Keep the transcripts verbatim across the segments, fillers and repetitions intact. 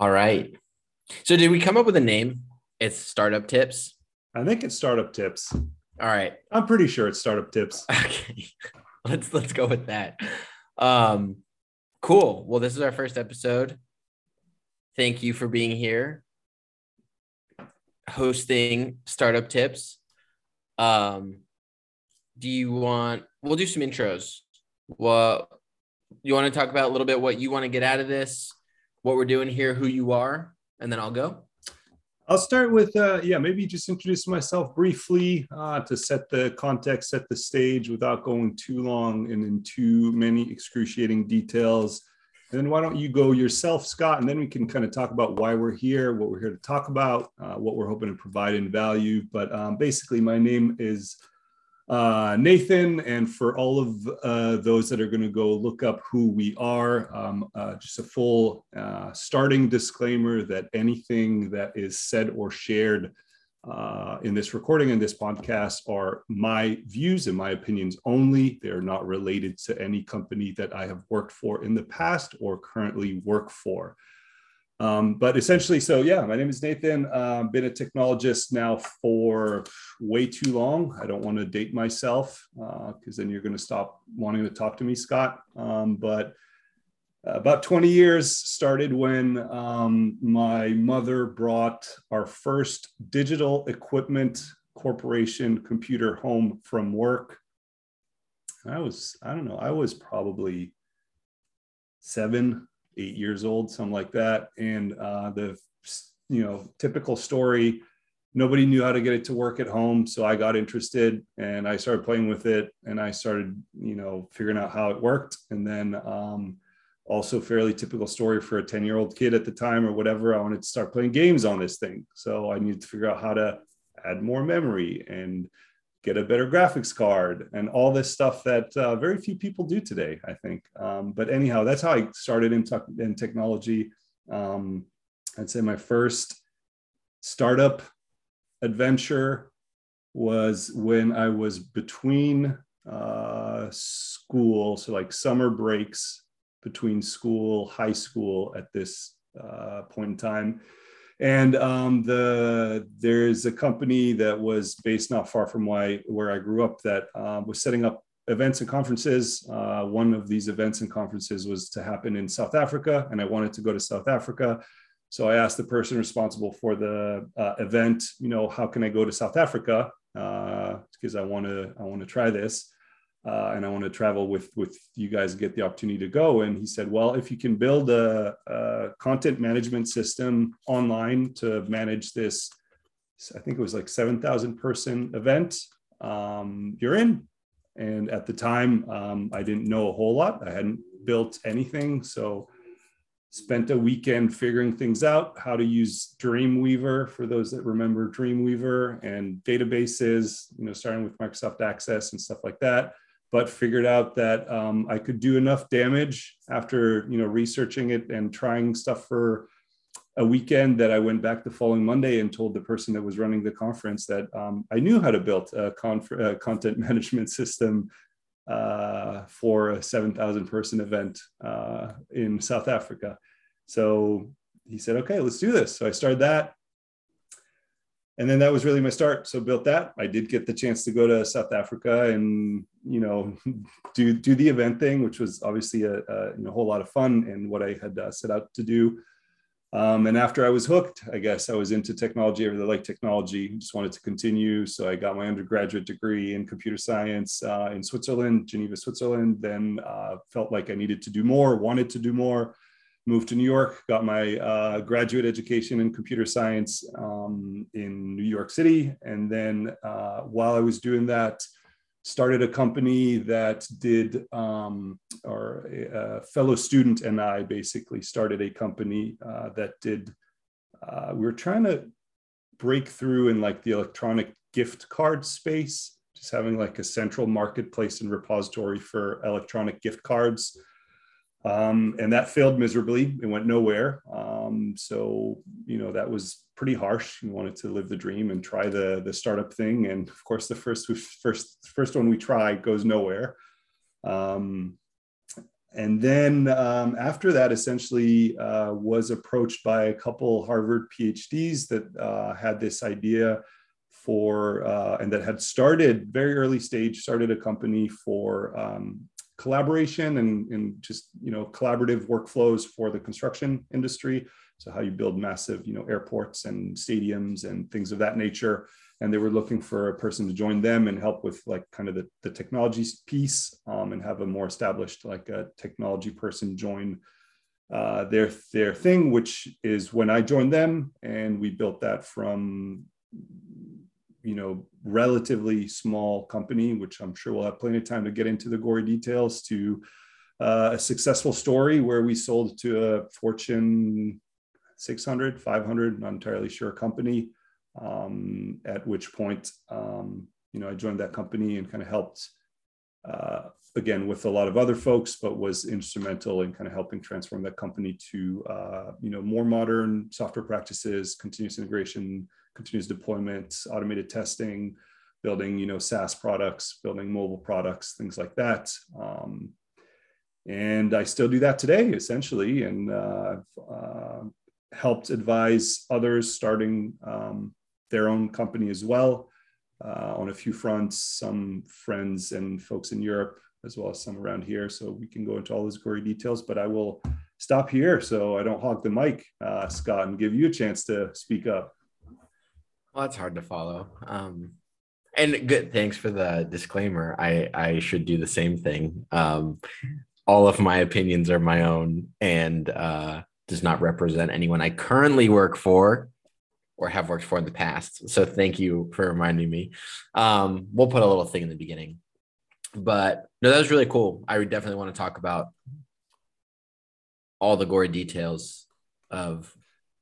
All right. So did we come up with a name? It's Startup Tips. I think it's Startup Tips. All right. I'm pretty sure it's Startup Tips. Okay. Let's let's go with that. Um, cool. Well, this is our first episode. Thank you for being here, hosting Startup Tips. Um, do you want, we'll do some intros. Well, you want to talk about a little bit what you want to get out of this, what we're doing here, who you are, and then I'll go. I'll start with, uh, yeah, maybe just introduce myself briefly uh, to set the context, set the stage without going too long and in too many excruciating details. And then why don't you go yourself, Scott, and then we can kind of talk about why we're here, what we're here to talk about, uh, what we're hoping to provide in value. But um, basically, my name is uh, Nathan, and for all of uh, those that are going to go look up who we are, um, uh, just a full uh, starting disclaimer that anything that is said or shared uh, in this recording and this podcast are my views and my opinions only. They're not related to any company that I have worked for in the past or currently work for. Um, but essentially, so yeah, my name is Nathan. Uh, I've been a technologist now for way too long. I don't want to date myself because uh, then you're going to stop wanting to talk to me, Scott. Um, but uh, about twenty years, started when um, my mother brought our first Digital Equipment Corporation computer home from work. I was, I don't know, I was probably seven. eight years old, something like that. And uh, the, you know, typical story, nobody knew how to get it to work at home. So I got interested and I started playing with it and I started, you know, figuring out how it worked. And then um, also fairly typical story for a ten year old kid at the time or whatever, I wanted to start playing games on this thing. So I needed to figure out how to add more memory and get a better graphics card and all this stuff that uh, very few people do today, I think. Um, but anyhow, that's how I started in, tech in technology. Um, I'd say my first startup adventure was when I was between uh, school, so like summer breaks between school, high school at this uh, point in time. And um, the, there's a company that was based not far from my, where I grew up that uh, was setting up events and conferences. Uh, one of these events and conferences was to happen in South Africa, and I wanted to go to South Africa. So I asked the person responsible for the uh, event, you know, how can I go to South Africa? Because uh, I want to I want to try this uh, and I want to travel with, with you guys and get the opportunity to go. And he said, well, if you can build a, a content management system online to manage this, I think it was like seven thousand person event, um, you're in. And at the time, um, I didn't know a whole lot. I hadn't built anything. So spent a weekend figuring things out, how to use Dreamweaver, for those that remember Dreamweaver, and databases, you know, starting with Microsoft Access and stuff like that. But figured out that um, I could do enough damage after, you know, researching it and trying stuff for a weekend that I went back the following Monday and told the person that was running the conference that um, I knew how to build a, conf- a content management system uh, for a seven thousand person event uh, in South Africa. So he said, okay, let's do this. So I started that. And then that was really my start. So built that. I did get the chance to go to South Africa and, you know, do do the event thing, which was obviously a, a you know, whole lot of fun and what I had uh, set out to do. Um, and after I was hooked, I guess I was into technology. I really liked technology. Just wanted to continue. So I got my undergraduate degree in computer science uh, in Switzerland, Geneva, Switzerland. Then uh, felt like I needed to do more, wanted to do more. Moved to New York, got my uh, graduate education in computer science um, in New York City. And then uh, while I was doing that, started a company that did, um, or a, a fellow student and I basically started a company uh, that did, uh, we were trying to break through in like the electronic gift card space, just having like a central marketplace and repository for electronic gift cards. Um, and that failed miserably. It went nowhere. Um, so, you know, that was pretty harsh. We wanted to live the dream and try the, the startup thing. And of course, the first, first, first one we tried goes nowhere. Um, And then um, after that, essentially uh, was approached by a couple Harvard PhDs that uh, had this idea for, uh, and that had started very early stage, started a company for um, collaboration and, and just, you know, collaborative workflows for the construction industry. So how you build massive, you know, airports and stadiums and things of that nature. And they were looking for a person to join them and help with like kind of the, the technology piece um, and have a more established like a technology person join uh, their, their thing, which is when I joined them. And we built that from, you know, relatively small company, which I'm sure we'll have plenty of time to get into the gory details, to uh, a successful story where we sold to a Fortune six hundred, five hundred, not entirely sure company. Um, at which point, um, you know, I joined that company and kind of helped, uh, again, with a lot of other folks, but was instrumental in kind of helping transform that company to, uh, you know, more modern software practices, continuous integration, continuous deployment, automated testing, building, you know, SaaS products, building mobile products, things like that. Um, and I still do that today, essentially. And uh, I've uh, helped advise others starting um, their own company as well uh, on a few fronts, some friends and folks in Europe, as well as some around here. So we can go into all those gory details, but I will stop here so I don't hog the mic, uh, Scott, and give you a chance to speak up. Well, it's hard to follow. Um, and good, thanks for the disclaimer. I, I should do the same thing. Um, all of my opinions are my own and uh, does not represent anyone I currently work for or have worked for in the past. So thank you for reminding me. Um, we'll put a little thing in the beginning, but no, that was really cool. I would definitely want to talk about all the gory details of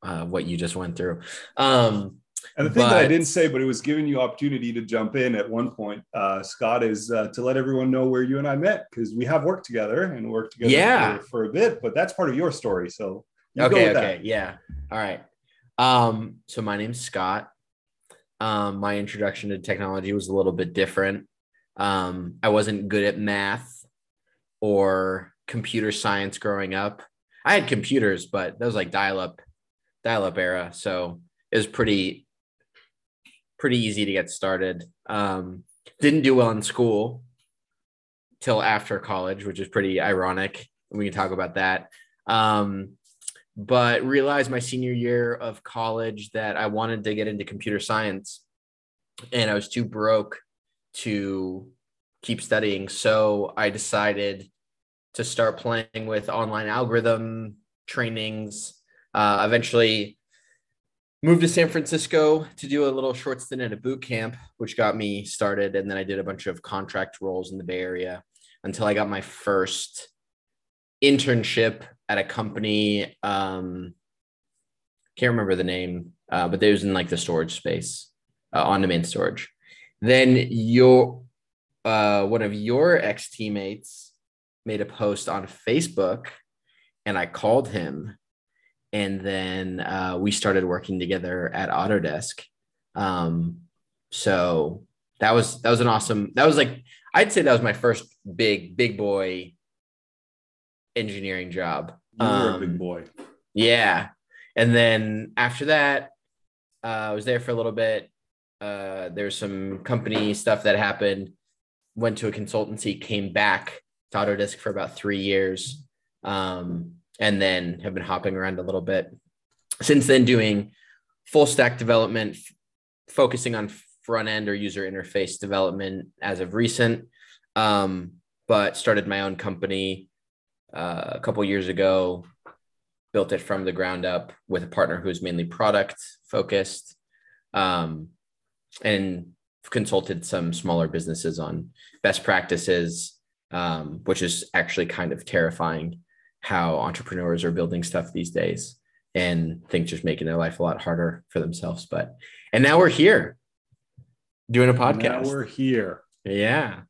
uh, what you just went through. Um, and the thing but, that I didn't say, but it was giving you opportunity to jump in at one point, uh, Scott, is uh, to let everyone know where you and I met, because we have worked together and worked together yeah. for, for a bit, but that's part of your story. So you okay, go with okay, that. yeah. All right. Um, so my name's Scott. Um, my introduction to technology was a little bit different. Um, I wasn't good at math or computer science growing up. I had computers, but that was like dial-up, dial-up era. So it was pretty, pretty easy to get started. Um, didn't do well in school till after college, which is pretty ironic. We can talk about that. Um, but realized my senior year of college that I wanted to get into computer science and I was too broke to keep studying. So I decided to start playing with online algorithm trainings. Uh, eventually moved to San Francisco to do a little short stint at a boot camp, which got me started. And then I did a bunch of contract roles in the Bay Area until I got my first internship at a company, um, can't remember the name, uh, but they was in like the storage space, uh, on-demand storage. Then your uh, one of your ex-teammates made a post on Facebook and I called him. And then uh, we started working together at Autodesk. Um, so that was, that was an awesome, that was like, I'd say that was my first big, big boy engineering job. You um, were a big boy. Yeah. And then after that, uh, I was there for a little bit. Uh, there's some company stuff that happened, went to a consultancy, came back to Autodesk for about three years. Um, and then have been hopping around a little bit since then, doing full stack development, f- focusing on front end or user interface development as of recent, um, but started my own company uh, a couple years ago, built it from the ground up with a partner who is mainly product focused, um, and consulted some smaller businesses on best practices, um, which is actually kind of terrifying. How entrepreneurs are building stuff these days and think just making their life a lot harder for themselves. But, and now we're here doing a podcast. Now we're here. Yeah.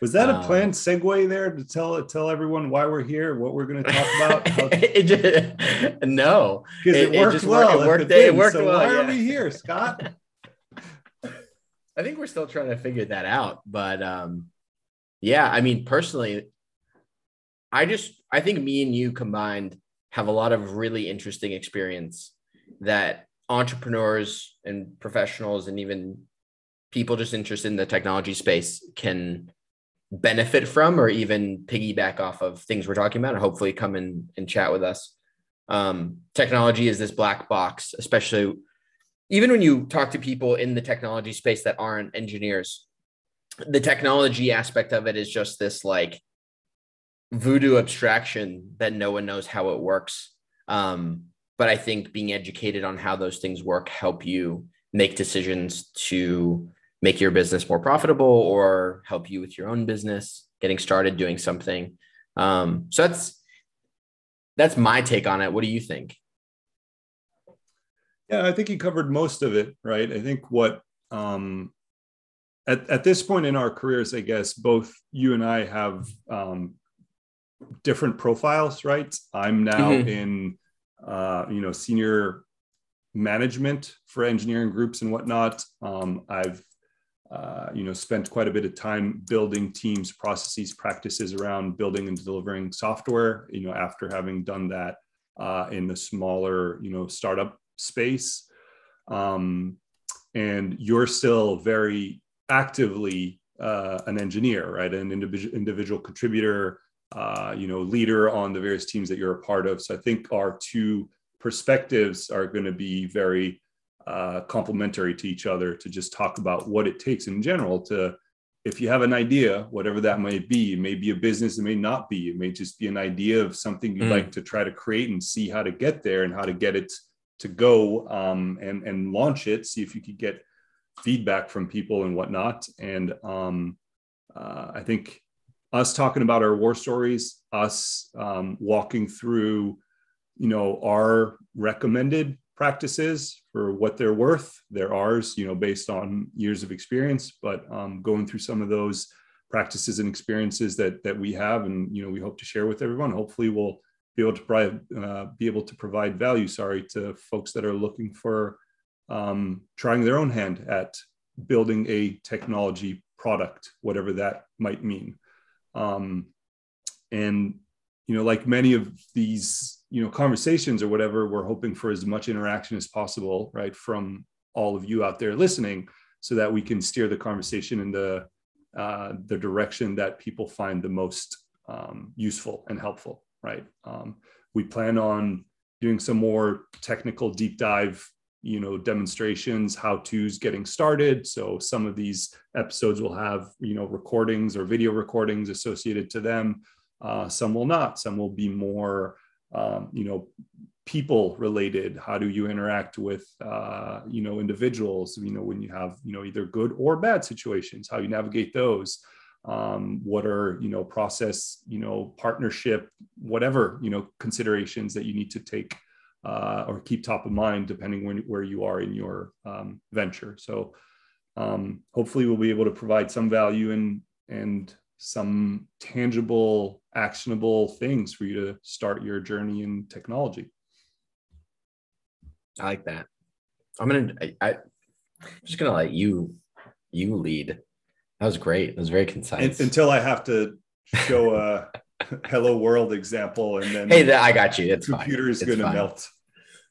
Was that um, a planned segue there to tell, tell everyone why we're here, what we're going to talk about? How- it just, no. Because it, it worked it well. It worked, it worked so well. Why yeah. are we here, Scott? I think we're still trying to figure that out, but um, yeah, I mean, personally, I just, I think me and you combined have a lot of really interesting experience that entrepreneurs and professionals and even people just interested in the technology space can benefit from, or even piggyback off of things we're talking about, and hopefully come in and chat with us. Um, technology is this black box, especially even when you talk to people in the technology space that aren't engineers, the technology aspect of it is just this like voodoo abstraction that no one knows how it works. Um, but I think being educated on how those things work help you make decisions to make your business more profitable, or help you with your own business, getting started doing something. Um, so that's, that's my take on it. What do you think? Yeah, I think you covered most of it, right? I think what, um, at, at this point in our careers, I guess both you and I have um, different profiles, right? I'm now mm-hmm. in, uh, you know, senior management for engineering groups and whatnot. Um, I've, uh, you know, spent quite a bit of time building teams, processes, practices around building and delivering software, you know, after having done that uh, in the smaller, you know, startup space. Um, and you're still very actively uh, an engineer, right? An individual individual contributor, uh, you know, leader on the various teams that you're a part of. So I think our two perspectives are going to be very uh, complementary to each other, to just talk about what it takes in general to, if you have an idea, whatever that might be, it may be a business, it may not be, it may just be an idea of something you'd mm. like to try to create and see how to get there and how to get it to go um, and, and launch it, see if you could get feedback from people and whatnot. And um, uh, I think us talking about our war stories, us um, walking through, you know, our recommended practices for what they're worth, they're ours, you know, based on years of experience, but um, going through some of those practices and experiences that that we have, and, you know, we hope to share with everyone. Hopefully we'll be able to provide, uh, be able to provide value, sorry, to folks that are looking for um, trying their own hand at building a technology product, whatever that might mean. Um, and, you know, like many of these, you know, conversations or whatever, we're hoping for as much interaction as possible, right, from all of you out there listening, so that we can steer the conversation in the, uh, the direction that people find the most um, useful and helpful. Right. Um, we plan on doing some more technical deep dive, you know, demonstrations, how to's getting started. So some of these episodes will have, you know, recordings or video recordings associated to them. Uh, some will not. Some will be more, um, you know, people related. How do you interact with, uh, you know, individuals, you know, when you have, you know, either good or bad situations, how you navigate those. Um, what are, you know, process, you know, partnership, whatever, you know, considerations that you need to take uh, or keep top of mind, depending when, where you are in your um, venture. So um, hopefully we'll be able to provide some value and, and some tangible, actionable things for you to start your journey in technology. I like that. I'm going to, I'm just going to let you, you lead. That was great. It was very concise. Until I have to show a hello world example, and then hey, the, I got you. It's computer fine. Is going to melt.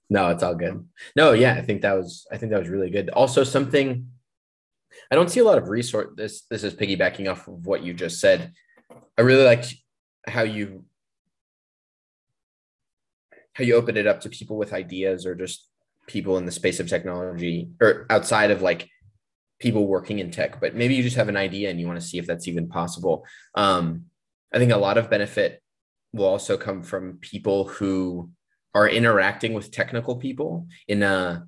No, it's all good. No, yeah, I think that was. I think that was really good. Also, something I don't see a lot of resource. This this is piggybacking off of what you just said. I really liked how you how you opened it up to people with ideas, or just people in the space of technology, or outside of like people working in tech, but maybe you just have an idea and you want to see if that's even possible. Um, I think a lot of benefit will also come from people who are interacting with technical people in a,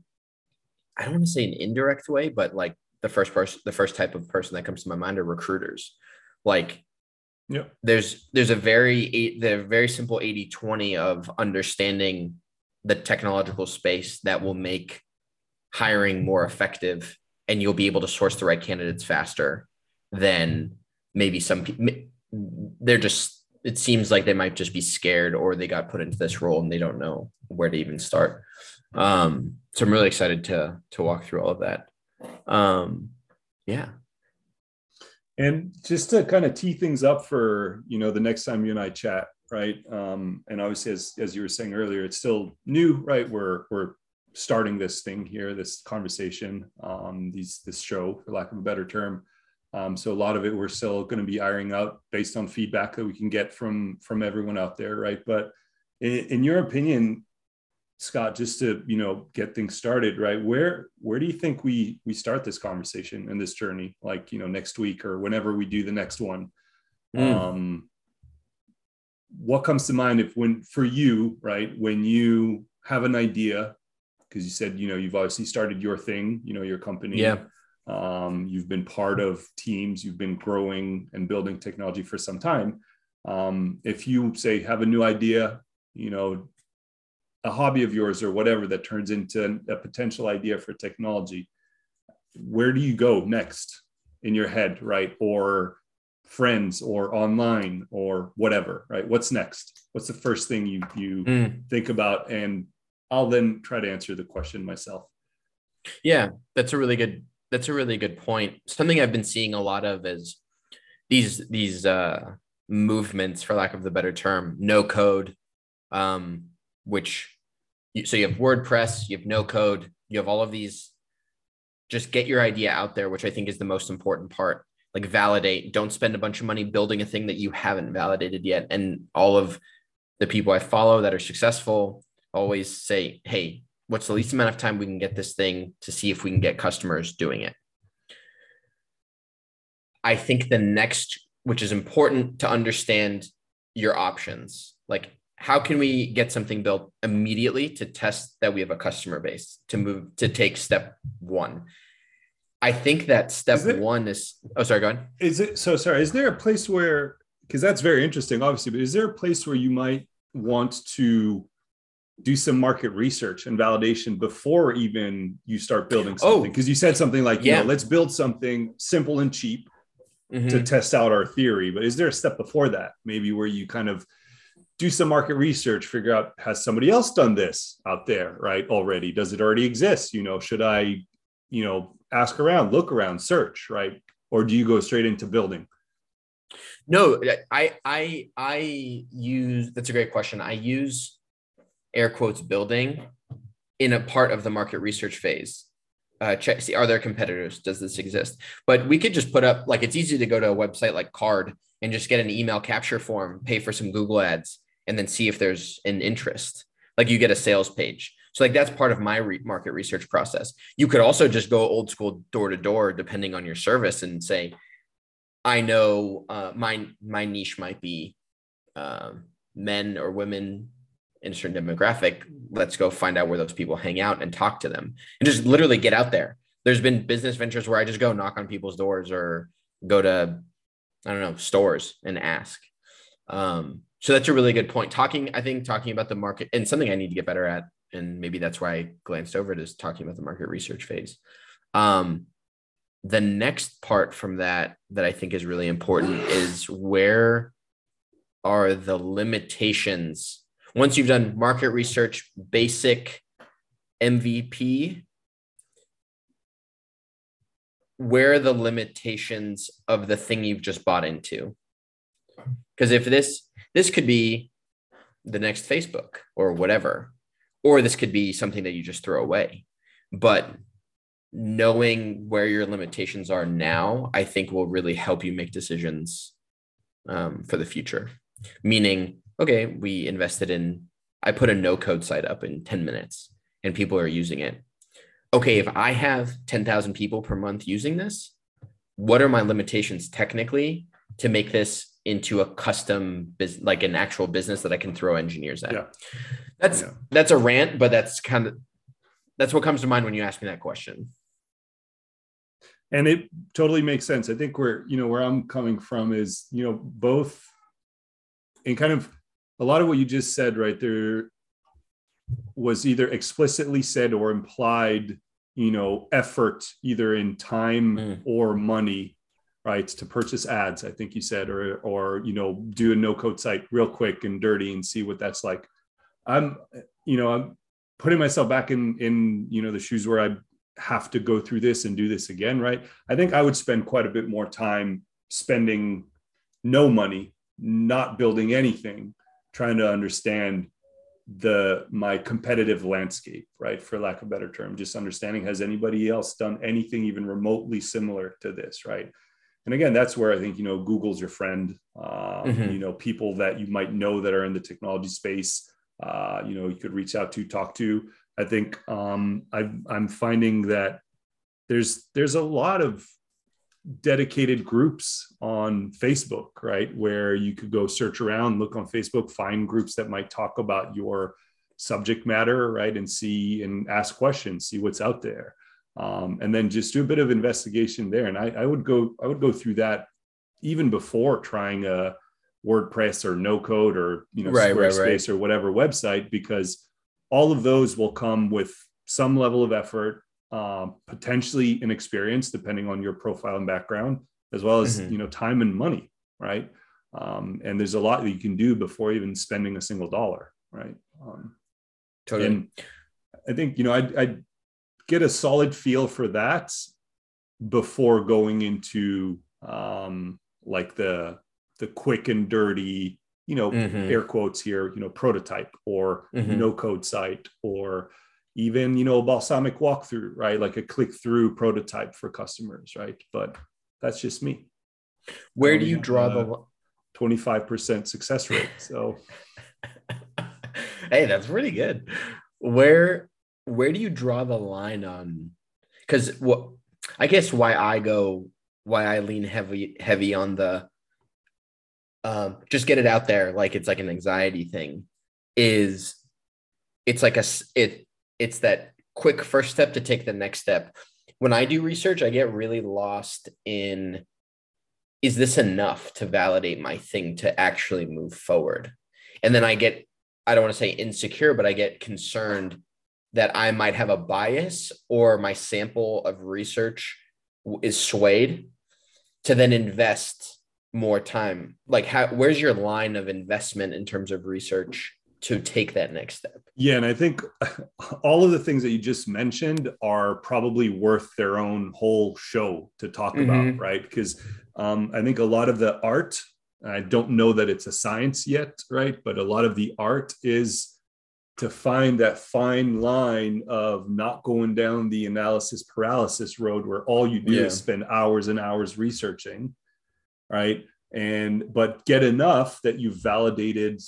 I don't want to say an indirect way, but like the first person, the first type of person that comes to my mind are recruiters. Like yeah. there's, there's a very, eight, the very simple eighty twenty of understanding the technological space that will make hiring more effective, and you'll be able to source the right candidates faster than maybe some people. They're just, it seems like they might just be scared, or they got put into this role and they don't know where to even start. Um, so I'm really excited to, to walk through all of that. Um, yeah. And just to kind of tee things up for, you know, the next time you and I chat, right? Um, and obviously, as, as you were saying earlier, it's still new, right? We're, we're starting this thing here, this conversation, um, these, this show, for lack of a better term. Um, so a lot of it we're still going to be ironing out based on feedback that we can get from, from everyone out there, right? But in, in your opinion, Scott, just to, you know, get things started, right? Where, where do you think we, we start this conversation and this journey? Like, you know, next week or whenever we do the next one, mm. um, what comes to mind if when, for you, right, when you have an idea, because you said, you know, you've obviously started your thing, you know, your company, yeah. um, you've been part of teams, you've been growing and building technology for some time. Um, if you say, have a new idea, you know, a hobby of yours or whatever that turns into a potential idea for technology, where do you go next in your head, right? Or friends or online or whatever, right? What's next? What's the first thing you you mm. think about? And I'll then try to answer the question myself. Yeah, that's a really good, that's a really good point. Something I've been seeing a lot of is these, these uh, movements, for lack of the better term, no code, um, which so you have WordPress, you have no code, you have all of these, just get your idea out there, which I think is the most important part. Like validate, don't spend a bunch of money building a thing that you haven't validated yet. And all of the people I follow that are successful always say, hey, what's the least amount of time we can get this thing to see if we can get customers doing it? I think the next, which is important to understand your options, like how can we get something built immediately to test that we have a customer base to move to take step one? I think that step is it, one is, oh, sorry, go on. Is it, so sorry, is there a place where, because that's very interesting, obviously, but is there a place where you might want to do some market research and validation before even you start building something? Because oh, you said something like, yeah, you know, let's build something simple and cheap mm-hmm. to test out our theory. But is there a step before that, maybe where you kind of do some market research, figure out, has somebody else done this out there, right? Already, does it already exist? You know, should I, you know, ask around, look around, search, right? Or do you go straight into building? No, I, I, I use, that's a great question. I use air quotes building in a part of the market research phase. Uh, check, see, are there competitors? Does this exist? But we could just put up, like, it's easy to go to a website like Card and just get an email capture form, pay for some Google ads, and then see if there's an interest. Like you get a sales page. So like that's part of my re- market research process. You could also just go old school door to door, depending on your service, and say, I know uh, my, my niche might be uh, men or women in a certain demographic. Let's go find out where those people hang out and talk to them and just literally get out there. There's been business ventures where I just go knock on people's doors or go to, I don't know, stores and ask. Um, So that's a really good point. Talking, I think talking about the market, and something I need to get better at, and maybe that's why I glanced over it, is talking about the market research phase. Um, the next part from that, that I think is really important is where are the limitations? Once you've done market research, basic M V P, where are the limitations of the thing you've just bought into? Because if this, This could be the next Facebook or whatever, or this could be something that you just throw away. But knowing where your limitations are now, I think will really help you make decisions um, for the future. Meaning, okay, we invested in, I put a no code site up in ten minutes and people are using it. Okay, if I have ten thousand people per month using this, what are my limitations technically to make this into a custom business, like an actual business that I can throw engineers at? Yeah. That's, yeah. that's a rant, but that's kind of, that's what comes to mind when you ask me that question. And it totally makes sense. I think where, you know, where I'm coming from is, you know, both in kind of a lot of what you just said right there was either explicitly said or implied, you know, effort either in time mm. or money, right, to purchase ads, I think you said, or, or, you know, do a no code site real quick and dirty and see what that's like. I'm, you know, I'm putting myself back in, in, you know, the shoes where I have to go through this and do this again, right? I think I would spend quite a bit more time spending no money, not building anything, trying to understand the my competitive landscape, right? For lack of a better term, just understanding, has anybody else done anything even remotely similar to this, right? And again, that's where I think, you know, Google's your friend, uh, mm-hmm. you know, people that you might know that are in the technology space, uh, you know, you could reach out to, talk to. I think um, I've, I'm finding that there's there's a lot of dedicated groups on Facebook, right? Where you could go search around, look on Facebook, find groups that might talk about your subject matter, right? And see and ask questions, see what's out there. Um, and then just do a bit of investigation there. And I, I would go, I would go through that even before trying a WordPress or no code or, you know, right, Squarespace right, right. or whatever website, because all of those will come with some level of effort, um, potentially inexperience, depending on your profile and background, as well as, mm-hmm. you know, time and money. Right. Um, and there's a lot that you can do before even spending a single dollar. Right. Um, totally. And I think, you know, I, I get a solid feel for that before going into, um, like the, the quick and dirty, you know, mm-hmm. air quotes here, you know, prototype or mm-hmm. no code site, or even, you know, a balsamic walkthrough, right? Like a click through prototype for customers, right? But that's just me. Where um, do you draw uh, the twenty-five percent success rate? So, hey, that's pretty good. Where, where do you draw the line on? Because what I guess why I go, why I lean heavy, heavy on the, Um, just get it out there, like it's like an anxiety thing, is it's like a it it's that quick first step to take the next step. When I do research, I get really lost in, is this enough to validate my thing to actually move forward? And then I get, I don't want to say insecure, but I get concerned that I might have a bias or my sample of research is swayed to then invest more time. Like, how, where's your line of investment in terms of research to take that next step? Yeah. And I think all of the things that you just mentioned are probably worth their own whole show to talk mm-hmm. about, right? Because um, I think a lot of the art, I don't know that it's a science yet, right? But a lot of the art is to find that fine line of not going down the analysis paralysis road where all you do yeah. is spend hours and hours researching. Right. And, but get enough that you've validated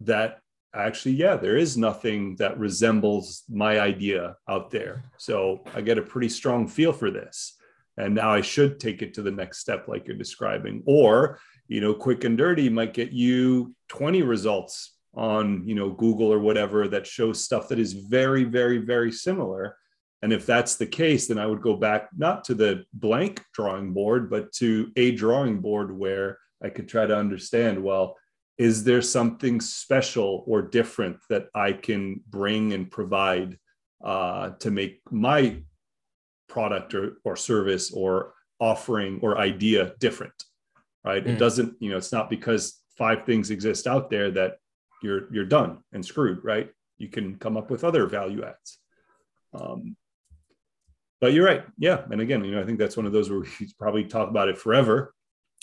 that actually, yeah, there is nothing that resembles my idea out there. So I get a pretty strong feel for this. And now I should take it to the next step, like you're describing, or, you know, quick and dirty might get you twenty results on, you know, Google or whatever that shows stuff that is very, very, very similar. And if that's the case, then I would go back not to the blank drawing board, but to a drawing board where I could try to understand, well, is there something special or different that I can bring and provide uh, to make my product or, or service or offering or idea different, right? Mm. It doesn't, you know, it's not because five things exist out there that you're, you're done and screwed, right? You can come up with other value adds. Um, But you're right. Yeah. And again, you know, I think that's one of those where we could probably talk about it forever.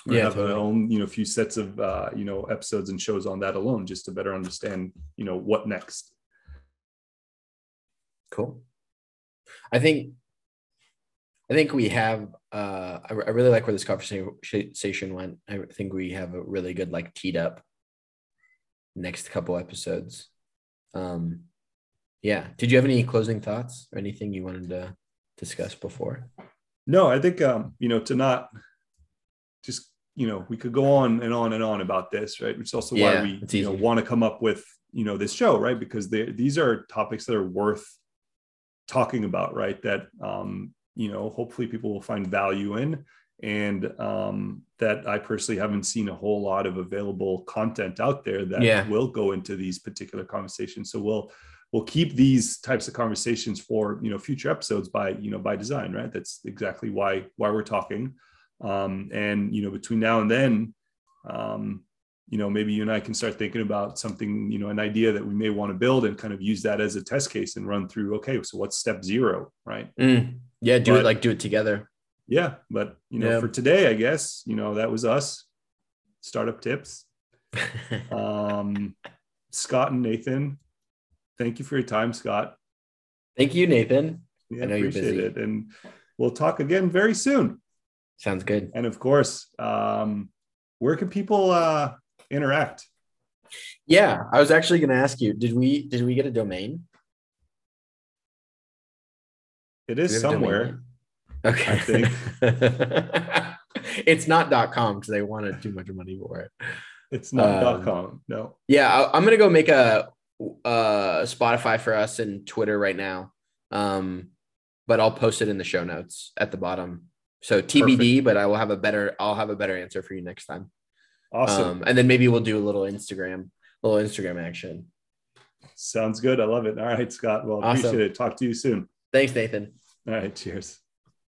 We yeah, have totally. Our own, you know, few sets of, uh, you know, episodes and shows on that alone, just to better understand, you know, what next. Cool. I think, I think we have, uh, I, I really like where this conversation went. I think we have a really good, like, teed up next couple episodes. Um, yeah. Did you have any closing thoughts or anything you wanted to discussed before? No, I think, um, you know, to not just, you know, we could go on and on and on about this, right? Which is also yeah, why we you know, want to come up with, you know, this show, right? Because they, these are topics that are worth talking about, right? That, um, you know, hopefully people will find value in, and um, that I personally haven't seen a whole lot of available content out there that yeah. will go into these particular conversations. So we'll, We'll keep these types of conversations for, you know, future episodes by, you know, by design, right? That's exactly why, why we're talking. Um, and, you know, between now and then, um, you know, maybe you and I can start thinking about something, you know, an idea that we may want to build and kind of use that as a test case and run through, okay, so what's step zero, right? Mm. Yeah. Do but, it like, do it together. Yeah. But, you know, yeah. for today, I guess, you know, that was us, startup tips. um, Scott and Nathan, thank you for your time, Scott. Thank you, Nathan. Yeah, I know you're busy. It. And we'll talk again very soon. Sounds good. And of course, um, where can people uh, interact? Yeah, I was actually going to ask you, did we did we get a domain? It is somewhere. Okay. I think. It's not .com because they wanted too much money for it. It's not um, .com, no. Yeah, I, I'm going to go make a, a Spotify for us and Twitter right now. Um, but I'll post it in the show notes at the bottom. So T B D, Perfect. But I will have a better, I'll have a better answer for you next time. Awesome. Um, and then maybe we'll do a little Instagram, little Instagram action. Sounds good. I love it. All right, Scott. Well, awesome. Appreciate it. Talk to you soon. Thanks, Nathan. All right. Cheers.